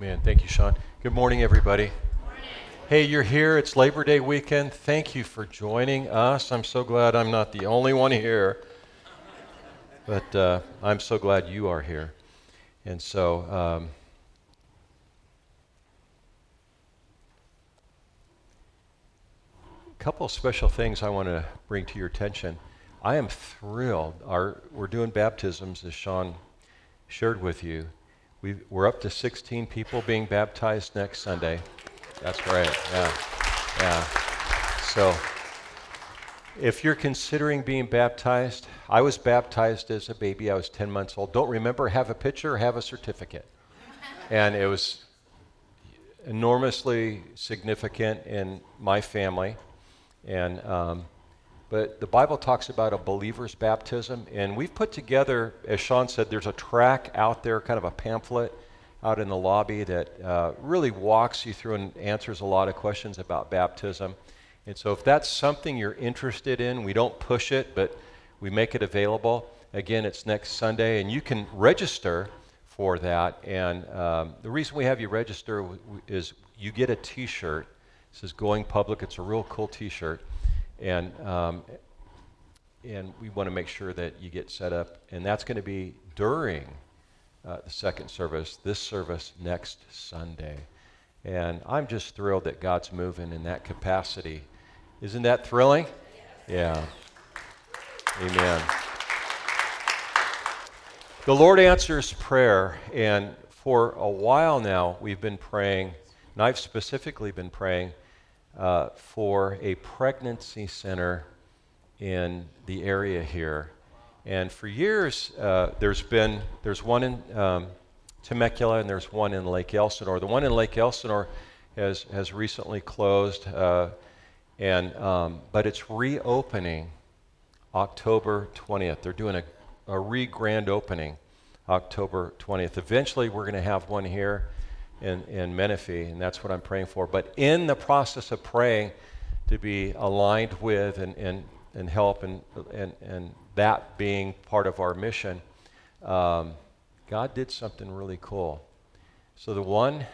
Man, thank you, Sean. Good morning, everybody. Good morning. Hey, you're here. It's Labor Day weekend. Thank you for joining us. I'm so glad I'm not the only one here, but I'm so glad you are here. And so, a couple of special things I want to bring to your attention. I am thrilled. We're doing baptisms, as Sean shared with you. We're up to 16 people being baptized next Sunday. That's right, yeah. So if you're considering being baptized, I was baptized as a baby. I was 10 months old. Don't remember, have a picture, have a certificate. And it was enormously significant in my family. And but the Bible talks about a believer's baptism, and we've put together, as Sean said, there's a track out there, kind of a pamphlet out in the lobby that really walks you through and answers a lot of questions about baptism. And so if that's something you're interested in, we don't push it, but we make it available. Again, it's next Sunday, and you can register for that. And the reason we have you register is you get a T-shirt. It says Going Public. It's a real cool T-shirt. And we want to make sure that you get set up, and that's going to be during the second service, this service next Sunday. And I'm just thrilled that God's moving in that capacity. Isn't that thrilling? Yes. Yeah. Amen. The Lord answers prayer, and for a while now we've been praying, and I've specifically been praying for a pregnancy center in the area here. And for years, there's one in Temecula, and there's one in Lake Elsinore. The one in Lake Elsinore has recently closed, but it's reopening October 20th. They're doing a re-grand opening October 20th. Eventually, we're going to have one here in Menifee, and that's what I'm praying for. But in the process of praying to be aligned with and help and that being part of our mission, God did something really cool. So the one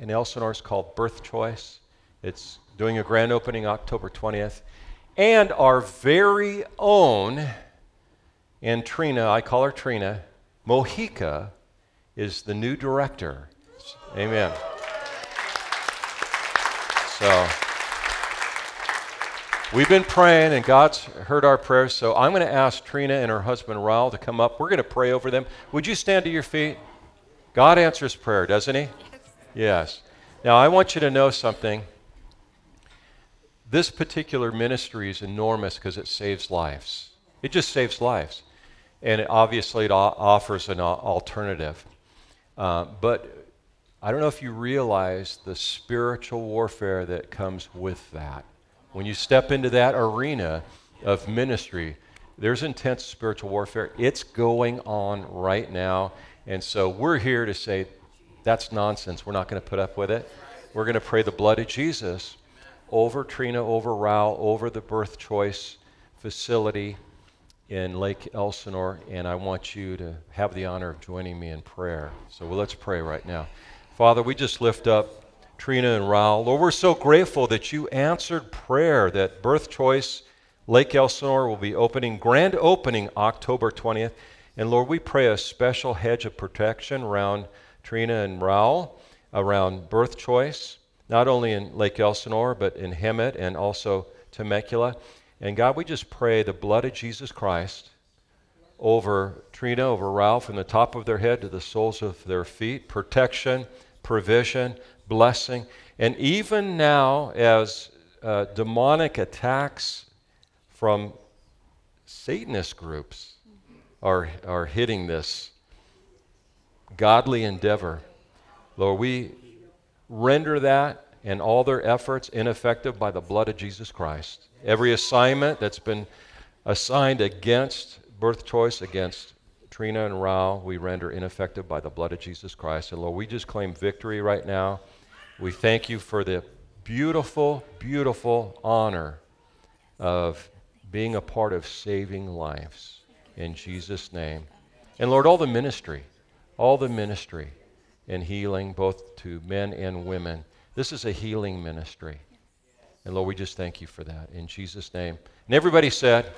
in Elsinore is called Birth Choice. It's doing a grand opening October 20th. And our very own, and Trina, I call her Trina, Mojica is the new director. Amen. So we've been praying, and God's heard our prayers, so I'm going to ask Trina and her husband, Raul, to come up. We're going to pray over them. Would you stand to your feet? God answers prayer, doesn't he? Yes. Yes. Now, I want you to know something. This particular ministry is enormous because it saves lives. It just saves lives. And it offers an alternative. But I don't know if you realize the spiritual warfare that comes with that. When you step into that arena of ministry, there's intense spiritual warfare. It's going on right now. And so we're here to say, that's nonsense. We're not going to put up with it. We're going to pray the blood of Jesus over Trina, over Raul, over the Birth Choice facility in Lake Elsinore. And I want you to have the honor of joining me in prayer. So let's pray right now. Father, we just lift up Trina and Raul. Lord, we're so grateful that you answered prayer, that Birth Choice Lake Elsinore will be opening, grand opening October 20th. And Lord, we pray a special hedge of protection around Trina and Raul, around Birth Choice, not only in Lake Elsinore, but in Hemet and also Temecula. And God, we just pray the blood of Jesus Christ over Trina, over Raul, from the top of their head to the soles of their feet, protection, provision, blessing. And even now, as demonic attacks from Satanist groups are hitting this godly endeavor, Lord, we render that and all their efforts ineffective by the blood of Jesus Christ. Every assignment that's been assigned against Birth Choice, against Trina and Raul, we render ineffective by the blood of Jesus Christ. And Lord, we just claim victory right now. We thank you for the beautiful, beautiful honor of being a part of saving lives in Jesus' name. And Lord, all the ministry, and healing, both to men and women. This is a healing ministry. And Lord, we just thank you for that. In Jesus' name. And everybody said,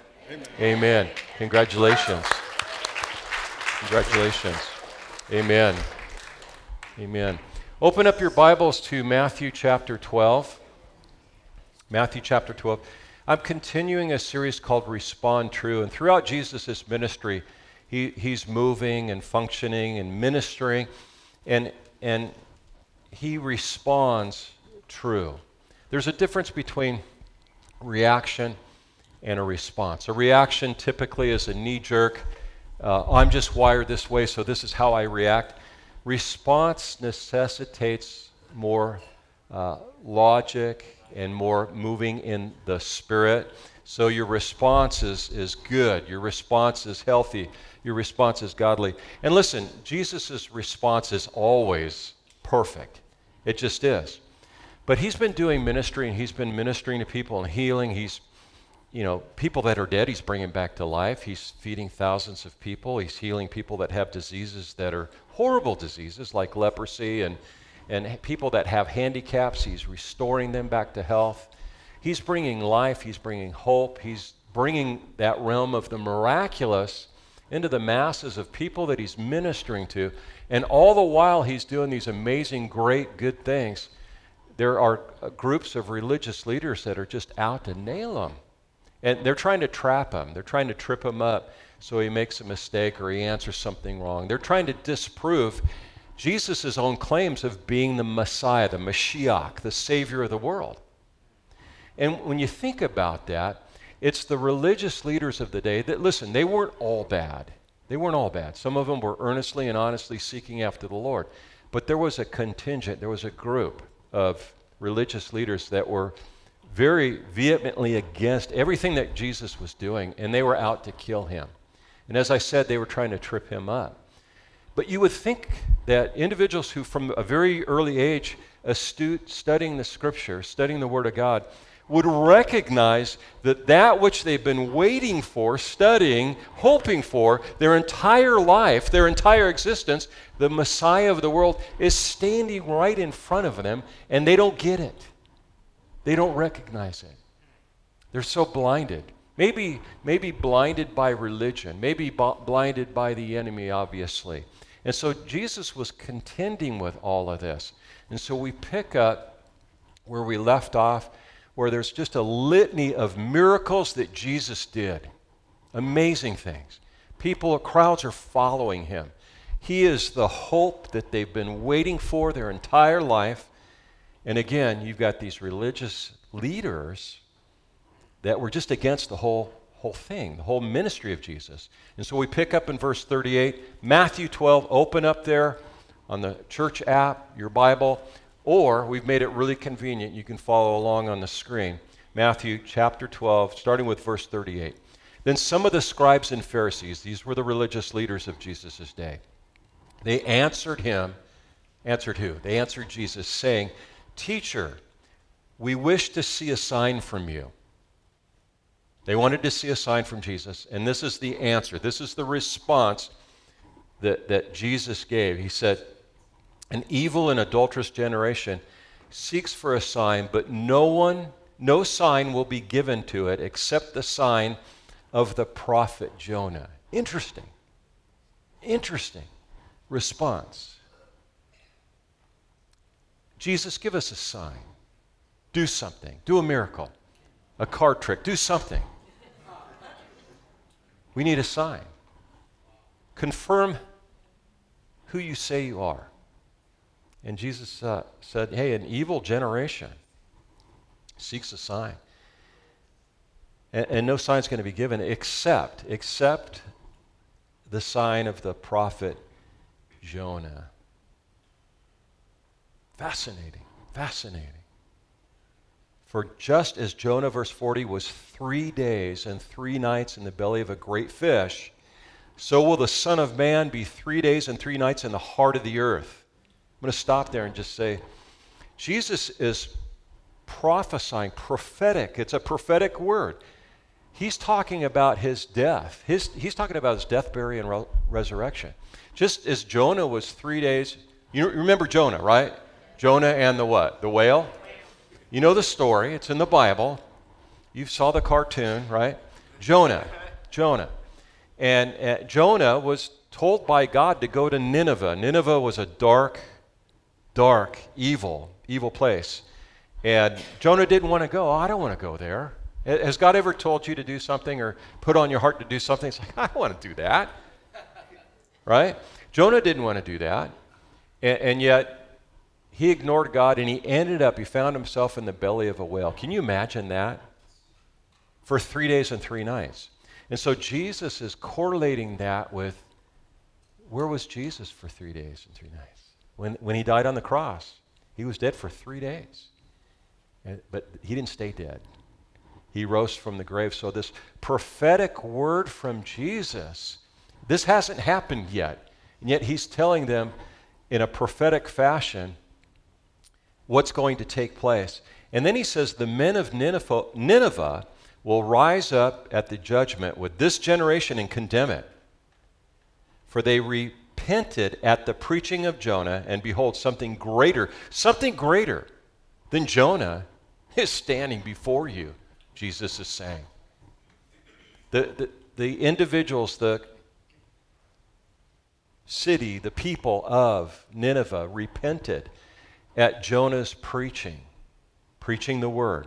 Amen. Congratulations. Congratulations. Amen. Amen. Open up your Bibles to Matthew chapter 12. Matthew chapter 12. I'm continuing a series called Respond True. And throughout Jesus' ministry, he's moving and functioning and ministering. And he responds true. There's a difference between reaction and a response. A reaction typically is a knee-jerk, I'm just wired this way, so this is how I react. Response necessitates more logic and more moving in the Spirit. So your response is good. Your response is healthy. Your response is godly. And listen, Jesus' response is always perfect. It just is. But he's been doing ministry, and he's been ministering to people and healing. He's, you know, people that are dead, he's bringing back to life. He's feeding thousands of people. He's healing people that have diseases that are horrible diseases like leprosy, and people that have handicaps, he's restoring them back to health. He's bringing life. He's bringing hope. He's bringing that realm of the miraculous into the masses of people that he's ministering to. And all the while he's doing these amazing, great, good things, there are groups of religious leaders that are just out to nail him. And they're trying to trap him. They're trying to trip him up so he makes a mistake or he answers something wrong. They're trying to disprove Jesus' own claims of being the Messiah, the Mashiach, the Savior of the world. And when you think about that, it's the religious leaders of the day that, listen, they weren't all bad. They weren't all bad. Some of them were earnestly and honestly seeking after the Lord. But there was a contingent, there was a group of religious leaders that were very vehemently against everything that Jesus was doing, and they were out to kill him. And as I said, they were trying to trip him up. But you would think that individuals who from a very early age, astute, studying the Scripture, studying the Word of God, would recognize that that which they've been waiting for, studying, hoping for, their entire life, their entire existence, the Messiah of the world, is standing right in front of them, and they don't get it. They don't recognize it. They're so blinded. Maybe blinded by religion, maybe blinded by the enemy, obviously. And so Jesus was contending with all of this. And so we pick up where we left off, where there's just a litany of miracles that Jesus did. Amazing things. People, crowds are following him. He is the hope that they've been waiting for their entire life. And again, you've got these religious leaders that were just against the whole thing, the whole ministry of Jesus. And so we pick up in verse 38, Matthew 12, open up there on the church app, your Bible. Or we've made it really convenient. You can follow along on the screen. Matthew chapter 12, starting with verse 38. Then some of the scribes and Pharisees, these were the religious leaders of Jesus' day, they answered him, answered who? They answered Jesus, saying, "Teacher, we wish to see a sign from you." They wanted to see a sign from Jesus, and this is the answer. This is the response that Jesus gave. He said, "An evil and adulterous generation seeks for a sign, but no sign will be given to it except the sign of the prophet Jonah." Interesting. Interesting response. Jesus, give us a sign. Do something. Do a miracle. A card trick. Do something. We need a sign. Confirm who you say you are. And Jesus said, hey, an evil generation seeks a sign. And no sign's going to be given except the sign of the prophet Jonah. Fascinating, fascinating. For just as Jonah, verse 40, was 3 days and 3 nights in the belly of a great fish, so will the Son of Man be 3 days and 3 nights in the heart of the earth. I'm going to stop there and just say, Jesus is prophesying, prophetic. It's a prophetic word. He's talking about his death. He's talking about his death, burial, and resurrection. Just as Jonah was 3 days You remember Jonah, right? Jonah and the what? The whale? You know the story. It's in the Bible. You saw the cartoon, right? Jonah. And Jonah was told by God to go to Nineveh. Nineveh was a dark, evil place. And Jonah didn't want to go. Oh, I don't want to go there. Has God ever told you to do something or put on your heart to do something? It's like, I don't want to do that. Right? Jonah didn't want to do that. And yet, he ignored God, and he found himself in the belly of a whale. Can you imagine that? For 3 days and 3 nights. And so Jesus is correlating that with, where was Jesus for 3 days and 3 nights? When he died on the cross, he was dead for 3 days. But he didn't stay dead. He rose from the grave. So this prophetic word from Jesus, this hasn't happened yet. And yet he's telling them in a prophetic fashion what's going to take place. And then he says, the men of Nineveh will rise up at the judgment with this generation and condemn it. For they repented at the preaching of Jonah, and behold, something greater than Jonah is standing before you, Jesus is saying. The individuals, the city, the people of Nineveh repented at Jonah's preaching the word.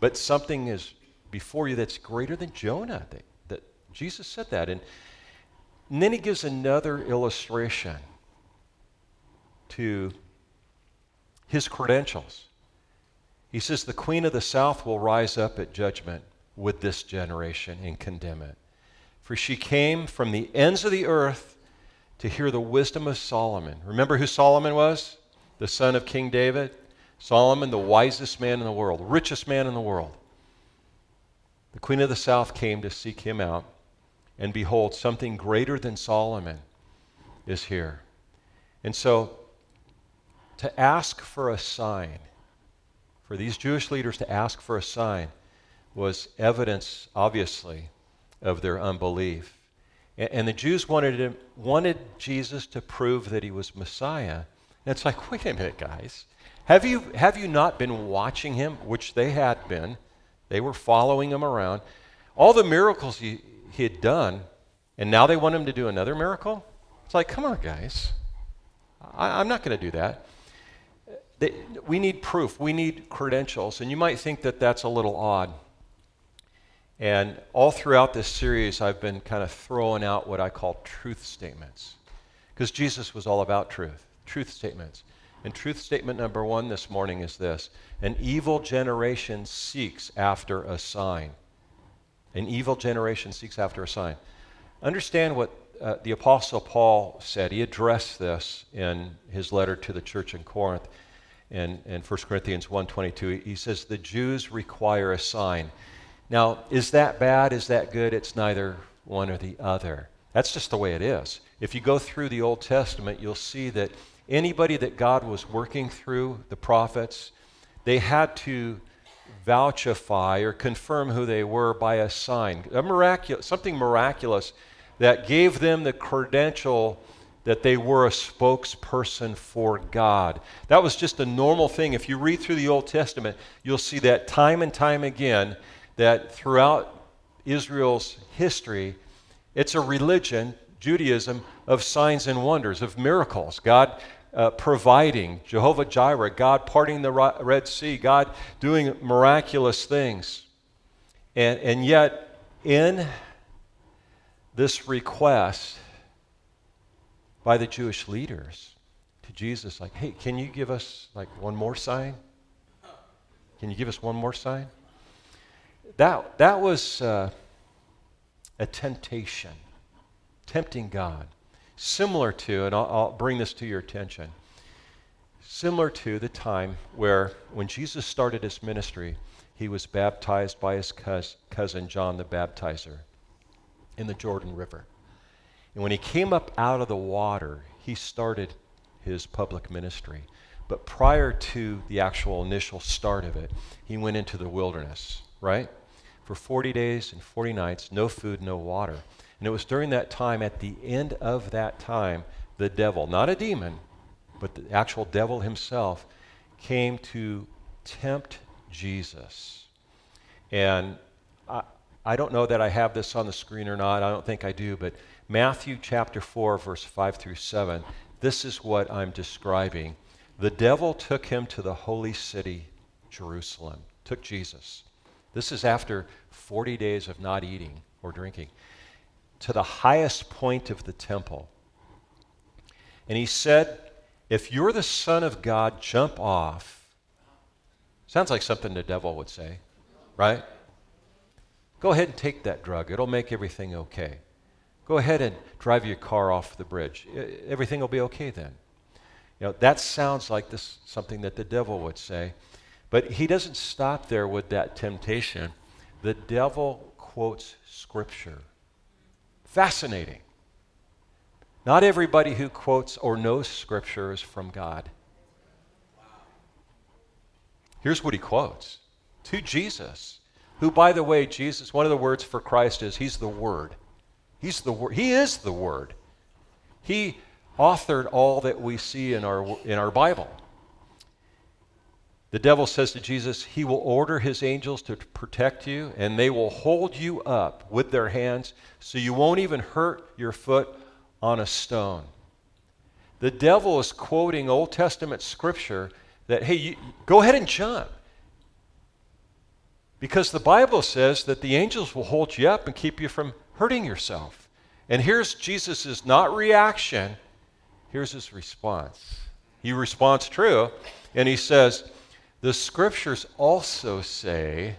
But something is before you that's greater than Jonah. That Jesus said that. And then he gives another illustration to his credentials. He says, the Queen of the South will rise up at judgment with this generation and condemn it. For she came from the ends of the earth to hear the wisdom of Solomon. Remember who Solomon was? The son of King David. Solomon, the wisest man in the world, richest man in the world. The Queen of the South came to seek him out, and behold, something greater than Solomon is here. And so, to ask for a sign, for these Jewish leaders to ask for a sign, was evidence, obviously, of their unbelief. And the Jews wanted Jesus to prove that he was Messiah. And it's like, wait a minute, guys. Have you not been watching him? Which they had been. They were following him around. All the miracles he had done, and now they want him to do another miracle? It's like, come on, guys. I'm not going to do that. We need proof. We need credentials. And you might think that that's a little odd. And all throughout this series, I've been kind of throwing out what I call truth statements, because Jesus was all about truth statements. And truth statement number 1 this morning is this: an evil generation seeks after a sign. An evil generation seeks after a sign. Understand what the Apostle Paul said. He addressed this in his letter to the church in Corinth. In 1 Corinthians 1:22, he says, the Jews require a sign. Now, is that bad? Is that good? It's neither one or the other. That's just the way it is. If you go through the Old Testament, you'll see that anybody that God was working through, the prophets, they had to vouchify or confirm who they were by a sign, something miraculous that gave them the credential that they were a spokesperson for God. That was just a normal thing. If you read through the Old Testament, you'll see that time and time again, that throughout Israel's history, it's a religion, Judaism, of signs and wonders, of miracles. God providing, Jehovah Jireh, God parting the Red Sea, God doing miraculous things. And yet, in this request by the Jewish leaders to Jesus, like, hey, can you give us like one more sign? Can you give us one more sign? That was a temptation, tempting God. Similar to, and I'll bring this to your attention, similar to the time where when Jesus started his ministry, he was baptized by his cousin John the Baptizer in the Jordan River. And when he came up out of the water, he started his public ministry. But prior to the actual initial start of it, he went into the wilderness, right? For 40 days and 40 nights, no food, no water. And it was during that time, at the end of that time, the devil, not a demon, but the actual devil himself came to tempt Jesus. And I don't know that I have this on the screen or not. I don't think I do, but Matthew chapter 4, verse 5 through 7, this is what I'm describing. The devil took him to the holy city, Jerusalem, took Jesus. This is after 40 days of not eating or drinking, to the highest point of the temple. And he said, if you're the Son of God, jump off. Sounds like something the devil would say, right? Go ahead and take that drug. It'll make everything okay. Go ahead and drive your car off the bridge. Everything will be okay then. You know, that sounds like this something that the devil would say. But he doesn't stop there with that temptation. The devil quotes Scripture. Fascinating. Not everybody who quotes or knows Scripture is from God. Here's what he quotes. To Jesus, who, by the way, Jesus, one of the words for Christ is he's the Word. He's the Word. He is the Word. He authored all that we see in our Bible. The devil says to Jesus, he will order his angels to protect you, and they will hold you up with their hands so you won't even hurt your foot on a stone. The devil is quoting Old Testament Scripture that, hey, you, go ahead and jump. Because the Bible says that the angels will hold you up and keep you from hurting yourself. And here's Jesus' not reaction, here's his response. He responds true, and he says, the Scriptures also say,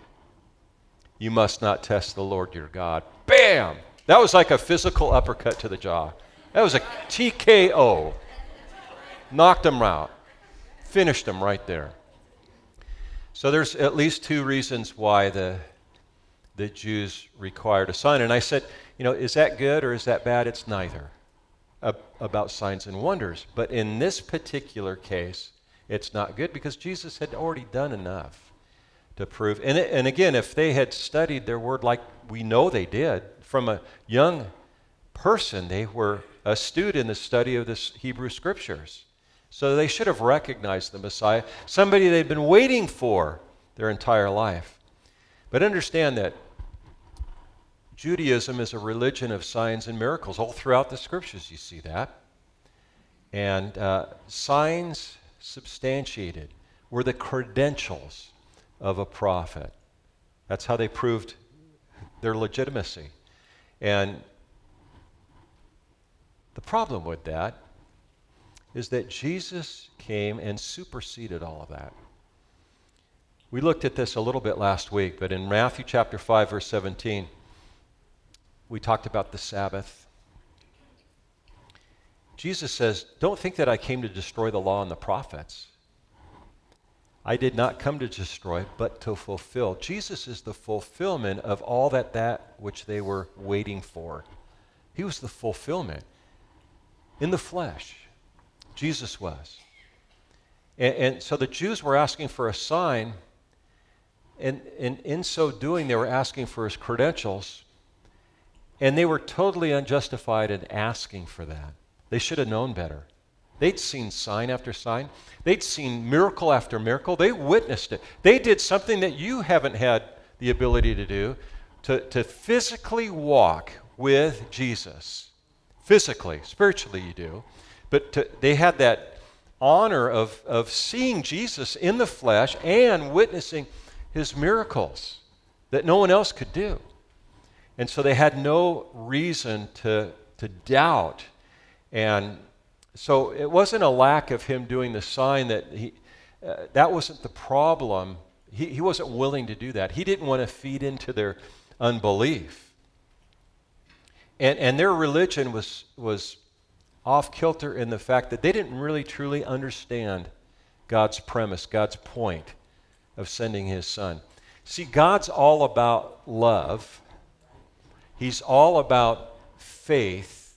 you must not test the Lord your God. Bam! That was like a physical uppercut to the jaw. That was a TKO. Knocked him out. Finished him right there. So there's at least two reasons why the Jews required a sign. And I said, you know, is that good or is that bad? It's neither about signs and wonders. But in this particular case, it's not good because Jesus had already done enough to prove. And again, if they had studied their word like we know they did, from a young person, they were astute in the study of this Hebrew Scriptures. So they should have recognized the Messiah, somebody they'd been waiting for their entire life. But understand that Judaism is a religion of signs and miracles. All throughout the Scriptures you see that. And signs substantiated were the credentials of a prophet. That's how they proved their legitimacy. And the problem with that is that Jesus came and superseded all of that. We looked at this a little bit last week, but in Matthew chapter 5, verse 17, we talked about the Sabbath. Jesus says, don't think that I came to destroy the law and the prophets. I did not come to destroy, but to fulfill. Jesus is the fulfillment of all that which they were waiting for. He was the fulfillment in the flesh. Jesus was. And so the Jews were asking for a sign, and in so doing, they were asking for his credentials, and they were totally unjustified in asking for that. They should have known better. They'd seen sign after sign. They'd seen miracle after miracle. They witnessed it. They did something that you haven't had the ability to do, to physically walk with Jesus. Physically, spiritually you do. But they had that honor of seeing Jesus in the flesh and witnessing his miracles that no one else could do. And so they had no reason to doubt. And so it wasn't a lack of him doing the sign that that wasn't the problem. He wasn't willing to do that. He didn't want to feed into their unbelief. And their religion was off-kilter in the fact that they didn't really truly understand God's premise, God's point of sending his son. See, God's all about love. He's all about faith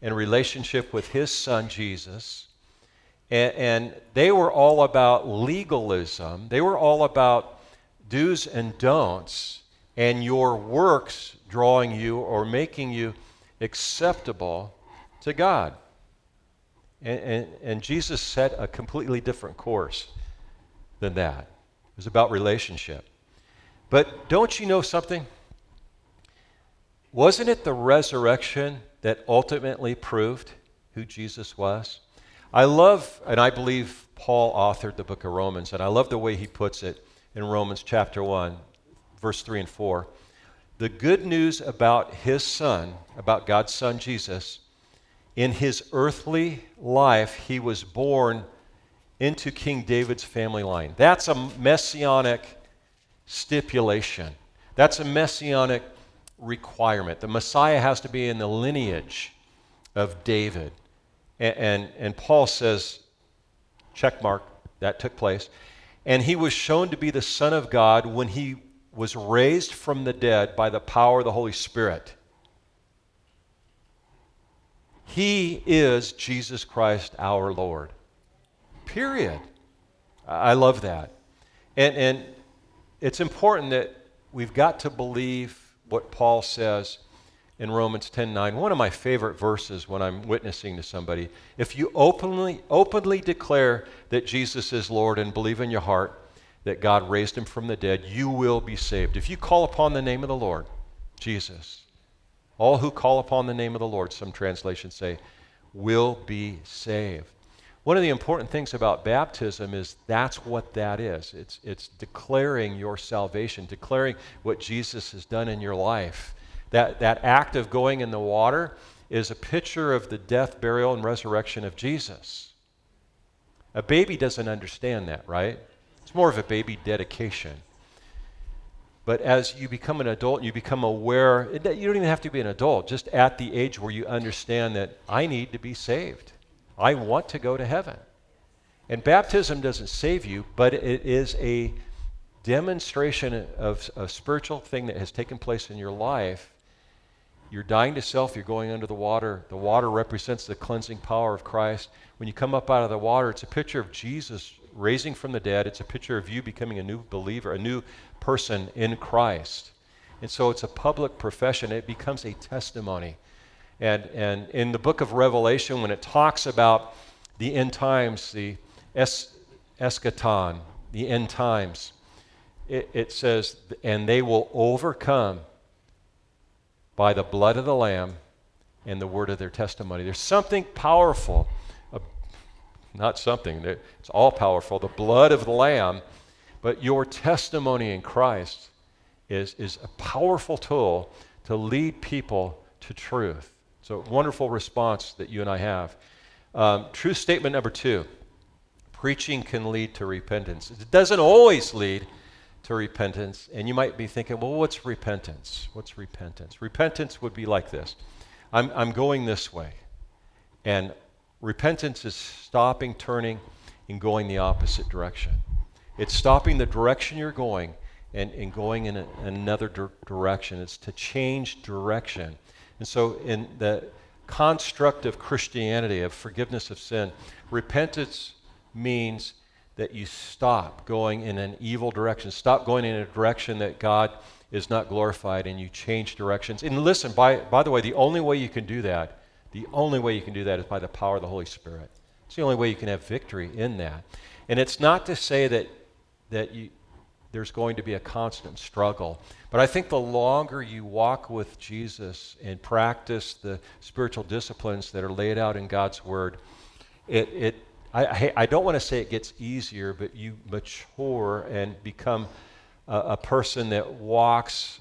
and relationship with his son, Jesus. And they were all about legalism. They were all about do's and don'ts and your works drawing you or making you acceptable to God. And Jesus set a completely different course than that. It was about relationship. But don't you know something? Wasn't it the resurrection that ultimately proved who Jesus was? I love, and I believe Paul authored the book of Romans, and I love the way he puts it in Romans chapter 1, verse 3 and 4. The good news about his son, about God's son Jesus, in his earthly life, he was born into King David's family line. That's a messianic stipulation. That's a messianic requirement. The Messiah has to be in the lineage of David. And Paul says, check mark, that took place. And he was shown to be the Son of God when he was raised from the dead by the power of the Holy Spirit. He is Jesus Christ our Lord. Period. I love that. And it's important that we've got to believe what Paul says in Romans 10:9. One of my favorite verses when I'm witnessing to somebody. If you openly declare that Jesus is Lord and believe in your heart that God raised him from the dead, you will be saved. If you call upon the name of the Lord, Jesus, all who call upon the name of the Lord, some translations say, will be saved. One of the important things about baptism is that's what that is. It's declaring your salvation, declaring what Jesus has done in your life. That act of going in the water is a picture of the death, burial, and resurrection of Jesus. A baby doesn't understand that, right? It's more of a baby dedication. But as you become an adult, you become aware, you don't even have to be an adult, just at the age where you understand that I need to be saved. I want to go to heaven. And baptism doesn't save you, but it is a demonstration of a spiritual thing that has taken place in your life. You're dying to self, you're going under the water. The water represents the cleansing power of Christ. When you come up out of the water, it's a picture of Jesus raising from the dead. It's a picture of you becoming a new believer, a new person in Christ. And so it's a public profession. It becomes a testimony. And in the book of Revelation, when it talks about the end times, the eschaton, the end times, it says, and they will overcome by the blood of the Lamb and the word of their testimony. There's something powerful. Not something, it's all powerful, the blood of the Lamb, but your testimony in Christ is a powerful tool to lead people to truth. So wonderful response that you and I have. True statement number 2, preaching can lead to repentance. It doesn't always lead to repentance, and you might be thinking, well, what's repentance? What's repentance? Repentance would be like this. I'm going this way, and repentance is stopping, turning, and going the opposite direction. It's stopping the direction you're going and going in another direction. It's to change direction. And so in the construct of Christianity, of forgiveness of sin, repentance means that you stop going in an evil direction, stop going in a direction that God is not glorified, and you change directions. And listen, by the way, the only way you can do that is by the power of the Holy Spirit. It's the only way you can have victory in that. And it's not to say that there's going to be a constant struggle. But I think the longer you walk with Jesus and practice the spiritual disciplines that are laid out in God's Word, I don't want to say it gets easier, but you mature and become a person that walks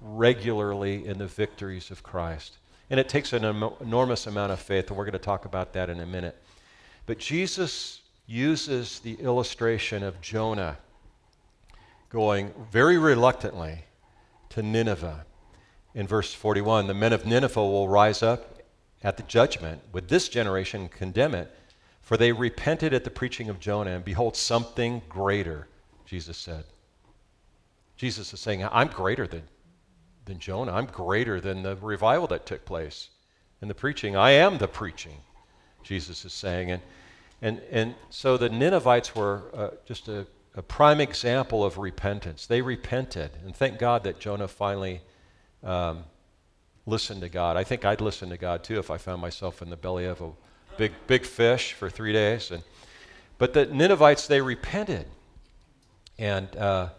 regularly in the victories of Christ. And it takes an enormous amount of faith, and we're going to talk about that in a minute. But Jesus uses the illustration of Jonah going very reluctantly to Nineveh. In verse 41, the men of Nineveh will rise up at the judgment with this generation and condemn it, for they repented at the preaching of Jonah, and behold, something greater, Jesus said. Jesus is saying, I'm greater than Jonah. I'm greater than the revival that took place and the preaching. I am the preaching, Jesus is saying. And so the Ninevites were just a prime example of repentance. They repented. And thank God that Jonah finally listened to God. I think I'd listen to God too if I found myself in the belly of a big fish for 3 days. But the Ninevites, they repented. But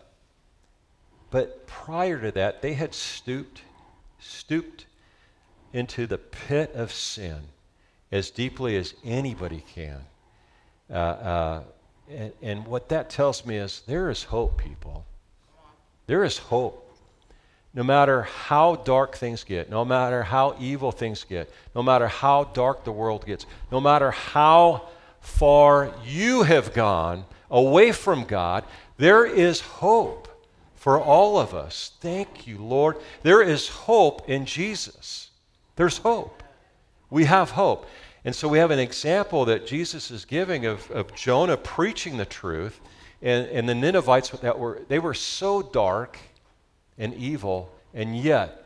prior to that, they had stooped into the pit of sin as deeply as anybody can. And what that tells me is there is hope, people. There is hope. No matter how dark things get, no matter how evil things get, no matter how dark the world gets, no matter how far you have gone away from God, there is hope for all of us. Thank you, Lord. There is hope in Jesus. There's hope. We have hope. And so we have an example that Jesus is giving of Jonah preaching the truth, and the Ninevites they were so dark and evil, and yet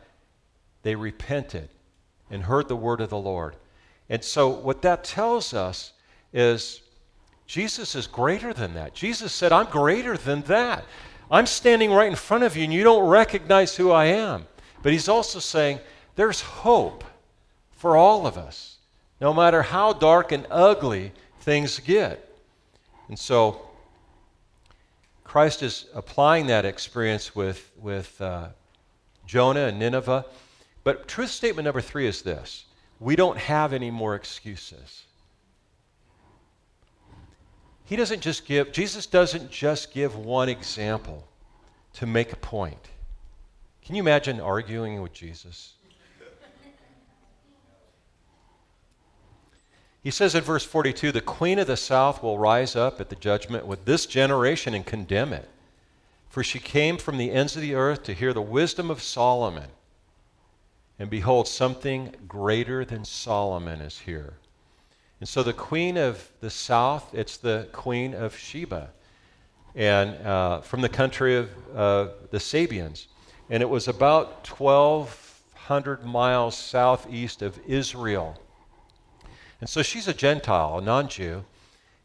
they repented and heard the word of the Lord. And so what that tells us is Jesus is greater than that. Jesus said, I'm greater than that. I'm standing right in front of you, and you don't recognize who I am. But he's also saying there's hope for all of us, no matter how dark and ugly things get. And so Christ is applying that experience with Jonah and Nineveh. But truth statement number 3 is this: we don't have any more excuses. Jesus doesn't just give one example to make a point. Can you imagine arguing with Jesus? He says in verse 42, the Queen of the South will rise up at the judgment with this generation and condemn it. For she came from the ends of the earth to hear the wisdom of Solomon. And behold, something greater than Solomon is here. And so the Queen of the South, it's the Queen of Sheba, and from the country of the Sabaeans. And it was about 1,200 miles southeast of Israel. And so she's a Gentile, a non-Jew,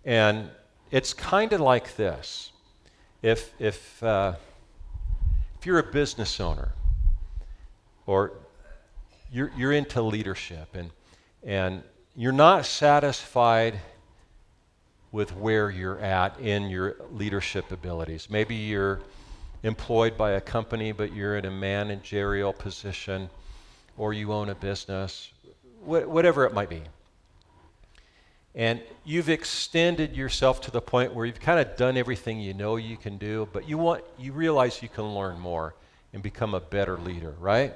and it's kind of like this. If you're a business owner, or you're into leadership, and you're not satisfied with where you're at in your leadership abilities. Maybe you're employed by a company, but you're in a managerial position, or you own a business, whatever it might be. And you've extended yourself to the point where you've kind of done everything you know you can do, but you realize you can learn more and become a better leader, right?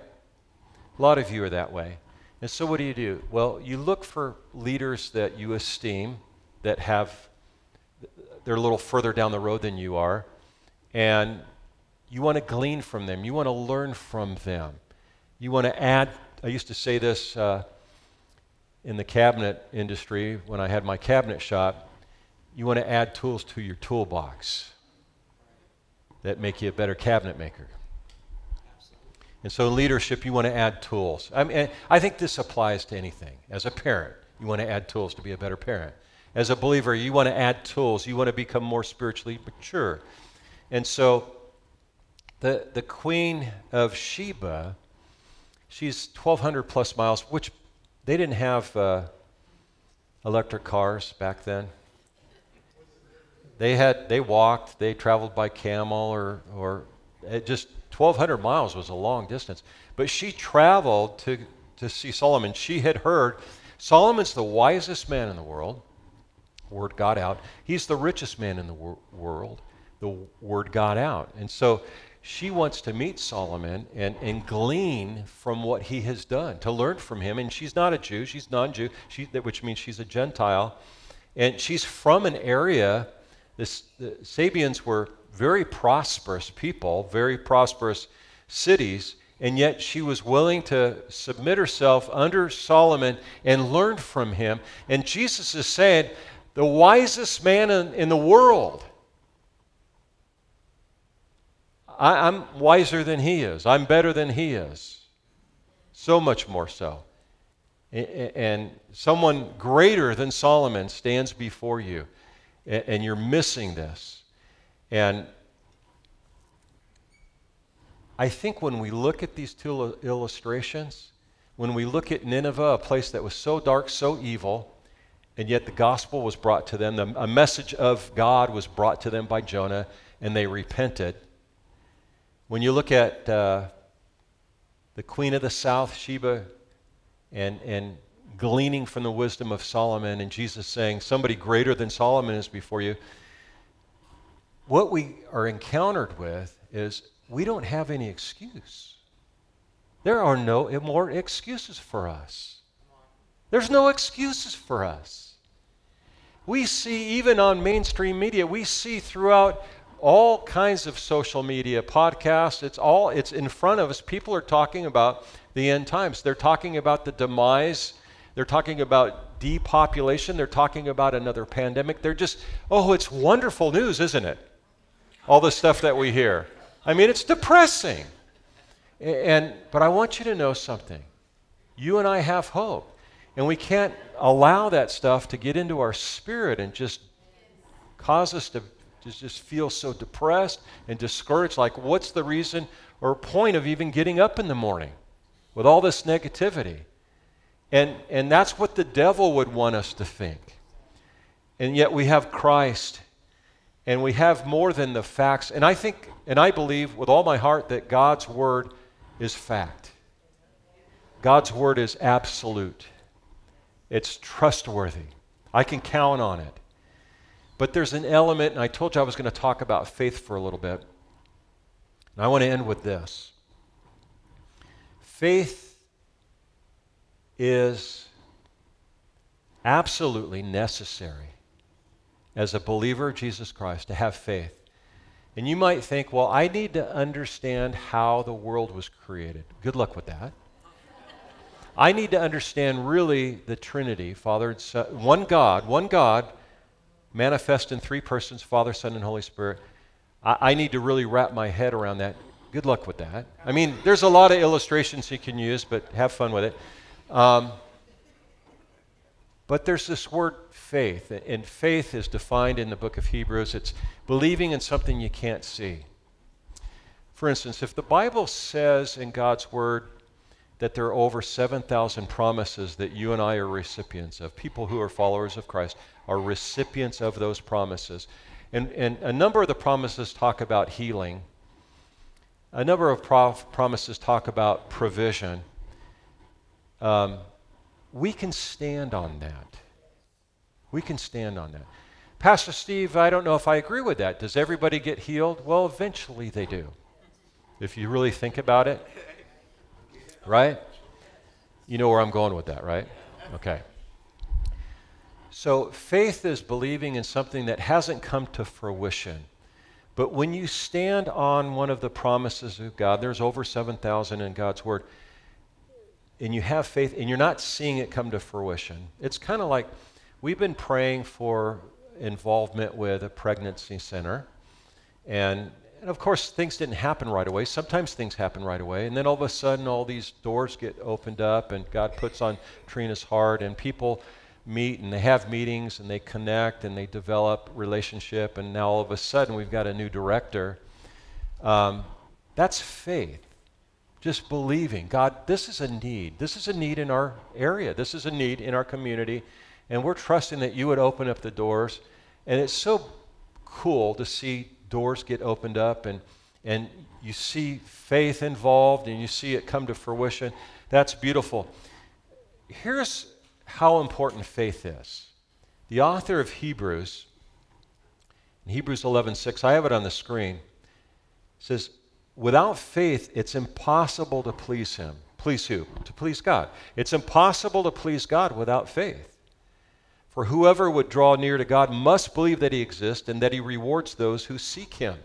A lot of you are that way. And so what do? Well, you look for leaders that you esteem, they're a little further down the road than you are, and you want to glean from them. You want to learn from them. You want to add, I used to say this in the cabinet industry when I had my cabinet shop, you want to add tools to your toolbox that make you a better cabinet maker. And so in leadership, you want to add tools. I mean, I think this applies to anything. As a parent, you want to add tools to be a better parent. As a believer, you want to add tools. You want to become more spiritually mature. And so the Queen of Sheba, she's 1,200 plus miles, which they didn't have electric cars back then. They walked, they traveled by camel or it just 1,200 miles was a long distance. But she traveled to see Solomon. She had heard Solomon's the wisest man in the world. Word got out. He's the richest man in the world. The word got out. And so she wants to meet Solomon and glean from what he has done, to learn from him. And she's not a Jew. She's non-Jew, which means she's a Gentile. And she's from an area, the Sabaeans were very prosperous people, very prosperous cities, and yet she was willing to submit herself under Solomon and learn from him. And Jesus is saying, the wisest man in the world, I'm wiser than he is. I'm better than he is. So much more so. And someone greater than Solomon stands before you, and you're missing this. And I think when we look at these two illustrations, when we look at Nineveh, a place that was so dark, so evil, And yet the gospel was brought to them. A message of God was brought to them by Jonah, and they repented. When you look at the Queen of the South, Sheba, and gleaning from the wisdom of Solomon, and Jesus saying, somebody greater than Solomon is before you, what we are encountered with is we don't have any excuse. There are no more excuses for us. There's no excuses for us. We see, even on mainstream media, we see throughout all kinds of social media, podcasts, it's in front of us. People are talking about the end times. They're talking about the demise. They're talking about depopulation. They're talking about another pandemic. They're just, oh, it's wonderful news, isn't it? All the stuff that we hear. I mean, it's depressing. But I want you to know something. You and I have hope. And we can't allow that stuff to get into our spirit and just cause us to just feel so depressed and discouraged. Like, what's the reason or point of even getting up in the morning with all this negativity? And that's what the devil would want us to think. And yet we have Christ, and we have more than the facts. And I think, and I believe with all my heart, that God's word is fact. God's word is absolute. It's trustworthy. I can count on it. But there's an element, and I told you I was going to talk about faith for a little bit. And I want to end with this. Faith is absolutely necessary as a believer of Jesus Christ to have faith. And you might think, well, I need to understand how the world was created. Good luck with that. I need to understand really the Trinity, Father and Son, one God manifest in three persons, Father, Son, and Holy Spirit. I need to really wrap my head around that. Good luck with that. I mean, there's a lot of illustrations you can use, but have fun with it. But there's this word faith, and faith is defined in the book of Hebrews. It's believing in something you can't see. For instance, if the Bible says in God's word that there are over 7,000 promises that you and I are recipients of. People who are followers of Christ are recipients of those promises. And a number of the promises talk about healing. A number of promises talk about provision. We can stand on that. We can stand on that. Pastor Steve, I don't know if I agree with that. Does everybody get healed? Well, eventually they do. If you really think about it. Right? You know where I'm going with that, right? Okay. So faith is believing in something that hasn't come to fruition. But when you stand on one of the promises of God, there's over 7,000 in God's word, and you have faith, and you're not seeing it come to fruition. It's kind of like we've been praying for involvement with a pregnancy center, and of course, things didn't happen right away. Sometimes things happen right away. And then all of a sudden, all these doors get opened up, and God puts on Trina's heart, and people meet, and they have meetings, and they connect, and they develop relationship. And now all of a sudden, we've got a new director. That's faith, just believing. God, this is a need. This is a need in our area. This is a need in our community. And we're trusting that you would open up the doors. And it's so cool to see doors get opened up, and you see faith involved, and you see it come to fruition. That's beautiful. Here's how important faith is. The author of Hebrews, in Hebrews 11:6, I have it on the screen, says, without faith, it's impossible to please him. Please who? To please God. It's impossible to please God without faith. For whoever would draw near to God must believe that he exists and that he rewards those who seek him.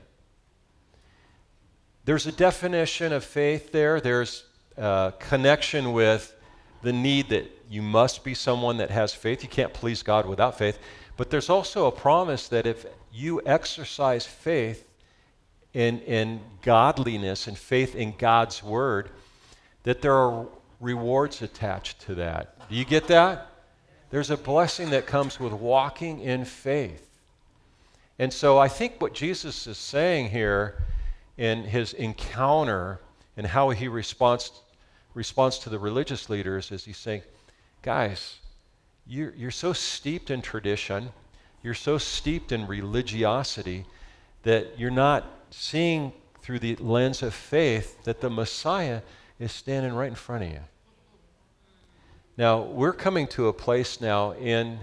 There's a definition of faith there. There's a connection with the need that you must be someone that has faith. You can't please God without faith. But there's also a promise that if you exercise faith in godliness and faith in God's word, that there are rewards attached to that. Do you get that? There's a blessing that comes with walking in faith. And so I think what Jesus is saying here in his encounter and how he responds to the religious leaders is he's saying, guys, you're so steeped in tradition, you're so steeped in religiosity that you're not seeing through the lens of faith that the Messiah is standing right in front of you. Now, we're coming to a place now in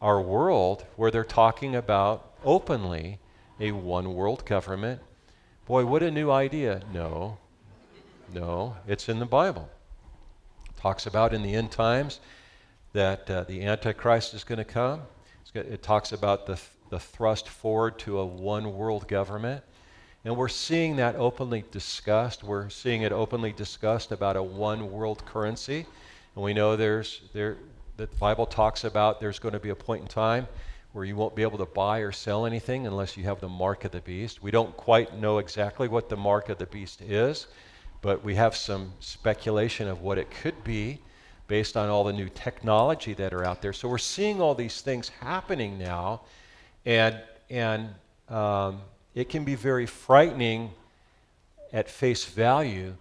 our world where they're talking about openly a one-world government. Boy, what a new idea. No, it's in the Bible. It talks about in the end times that the Antichrist is going to come. It talks about the thrust forward to a one-world government. And we're seeing that openly discussed. We're seeing it openly discussed about a one-world currency. And we know the Bible talks about there's going to be a point in time where you won't be able to buy or sell anything unless you have the mark of the beast. We don't quite know exactly what the mark of the beast is, but we have some speculation of what it could be based on all the new technology that are out there. So we're seeing all these things happening now, and it can be very frightening at face value,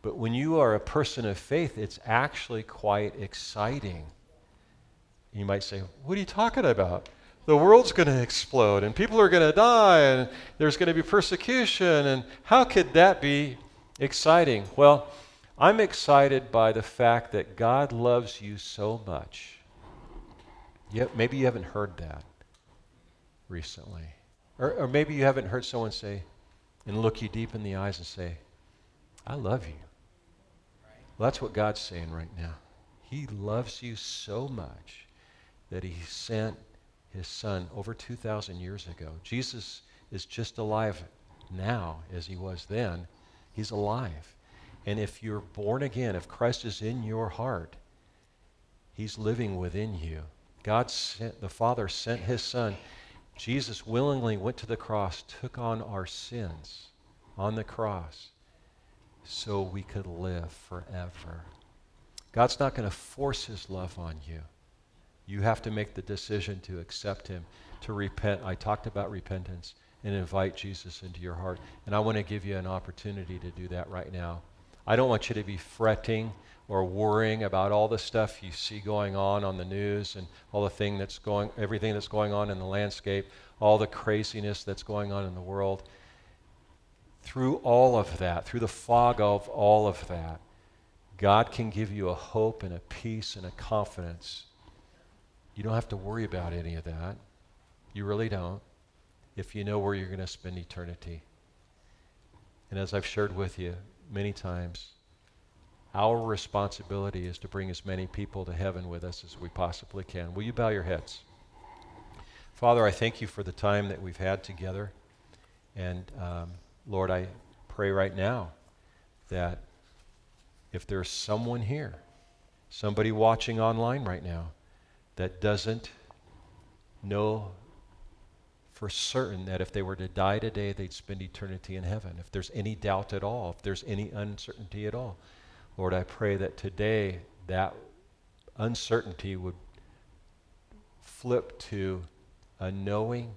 but when you are a person of faith, it's actually quite exciting. You might say, what are you talking about? The world's going to explode, and people are going to die, and there's going to be persecution, and how could that be exciting? Well, I'm excited by the fact that God loves you so much. Yet maybe you haven't heard that recently. Or maybe you haven't heard someone say, and look you deep in the eyes and say, I love you. Well, that's what God's saying right now. He loves you so much that He sent His Son over 2,000 years ago. Jesus is just alive now as He was then. He's alive. And if you're born again, if Christ is in your heart, He's living within you. The Father sent His Son. Jesus willingly went to the cross, took on our sins on the cross so we could live forever. God's not going to force His love on you. You have to make the decision to accept Him, to repent. I talked about repentance, and invite Jesus into your heart. And I want to give you an opportunity to do that right now. I don't want you to be fretting or worrying about all the stuff you see going on the news and everything that's going on in the landscape, all the craziness that's going on in the world. Through all of that, through the fog of all of that, God can give you a hope and a peace and a confidence. You don't have to worry about any of that. You really don't, if you know where you're going to spend eternity. And as I've shared with you many times, our responsibility is to bring as many people to heaven with us as we possibly can. Will you bow your heads? Father, I thank You for the time that we've had together. And Lord, I pray right now that if there's someone here, somebody watching online right now, that doesn't know for certain that if they were to die today, they'd spend eternity in heaven. If there's any doubt at all, if there's any uncertainty at all, Lord, I pray that today that uncertainty would flip to a knowing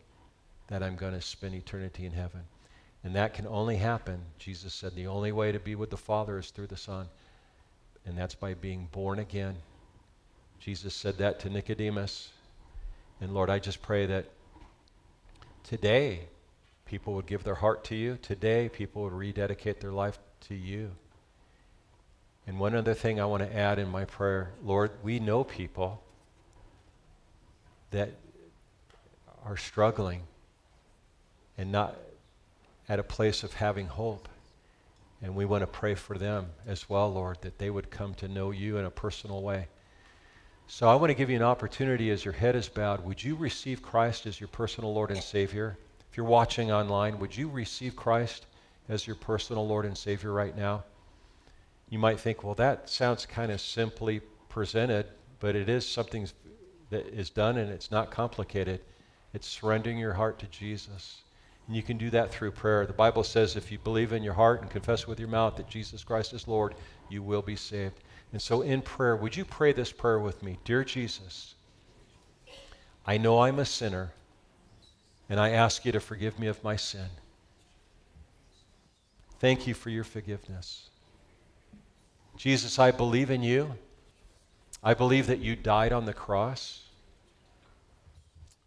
that I'm going to spend eternity in heaven. And that can only happen. Jesus said the only way to be with the Father is through the Son, and that's by being born again. Jesus said that to Nicodemus. And Lord, I just pray that today people would give their heart to You. Today people would rededicate their life to You. And one other thing I want to add in my prayer, Lord, we know people that are struggling and not at a place of having hope. And we want to pray for them as well, Lord, that they would come to know You in a personal way. So I want to give you an opportunity as your head is bowed. Would you receive Christ as your personal Lord and Savior? If you're watching online, would you receive Christ as your personal Lord and Savior right now? You might think, well, that sounds kind of simply presented, but it is something that is done and it's not complicated. It's surrendering your heart to Jesus. And you can do that through prayer. The Bible says if you believe in your heart and confess with your mouth that Jesus Christ is Lord, you will be saved. And so in prayer, would you pray this prayer with me? Dear Jesus, I know I'm a sinner, and I ask You to forgive me of my sin. Thank You for Your forgiveness. Jesus, I believe in You. I believe that you died on the cross.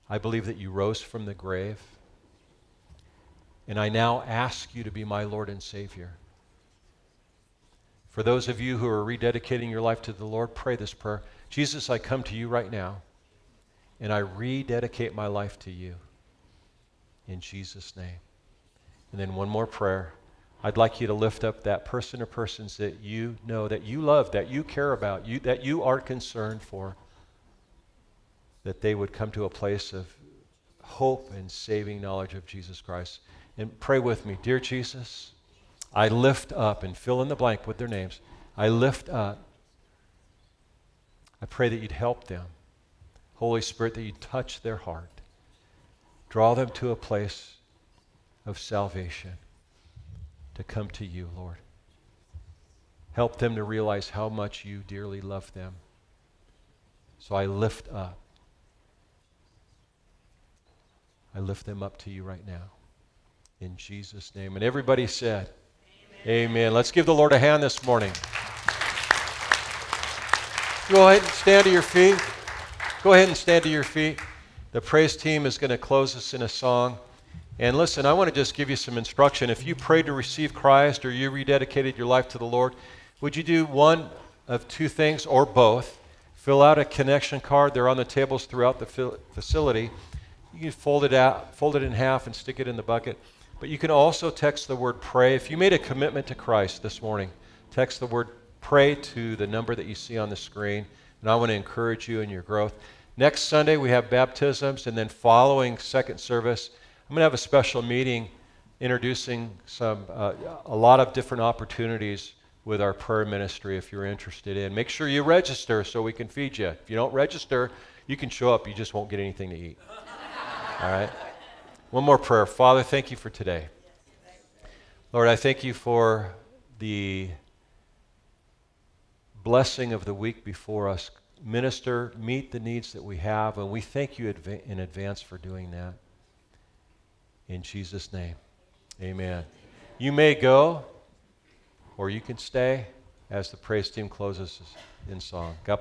I believe that you rose from the grave. And I now ask you to be my Lord and Savior. For those of you who are rededicating your life to the Lord, pray this prayer. Jesus, I come to you right now, and I rededicate my life to you. In Jesus' name. And then one more prayer. I'd like you to lift up that person or persons that you know, that you love, that you care about, that you are concerned for, that they would come to a place of hope and saving knowledge of Jesus Christ. And pray with me. Dear Jesus, I lift up, and fill in the blank with their names. I lift up. I pray that you'd help them. Holy Spirit, that you'd touch their heart. Draw them to a place of salvation, to come to you, Lord. Help them to realize how much you dearly love them. So I lift up. I lift them up to you right now. In Jesus' name. And everybody said, Amen. Amen. Let's give the Lord a hand this morning. Go ahead and stand to your feet. Go ahead and stand to your feet. The praise team is going to close us in a song. And listen, I want to just give you some instruction. If you prayed to receive Christ or you rededicated your life to the Lord, would you do one of two things or both? Fill out a connection card. They're on the tables throughout the facility. You can fold it out, fold it in half and stick it in the bucket. But you can also text the word pray. If you made a commitment to Christ this morning, text the word pray to the number that you see on the screen. And I want to encourage you in your growth. Next Sunday, we have baptisms. And then following second service, I'm going to have a special meeting introducing a lot of different opportunities with our prayer ministry if you're interested in. Make sure you register so we can feed you. If you don't register, you can show up. You just won't get anything to eat. All right? One more prayer. Father, thank you for today. Lord, I thank you for the blessing of the week before us. Minister, meet the needs that we have, and we thank you in advance for doing that. In Jesus' name, amen. You may go, or you can stay as the praise team closes in song. God bless.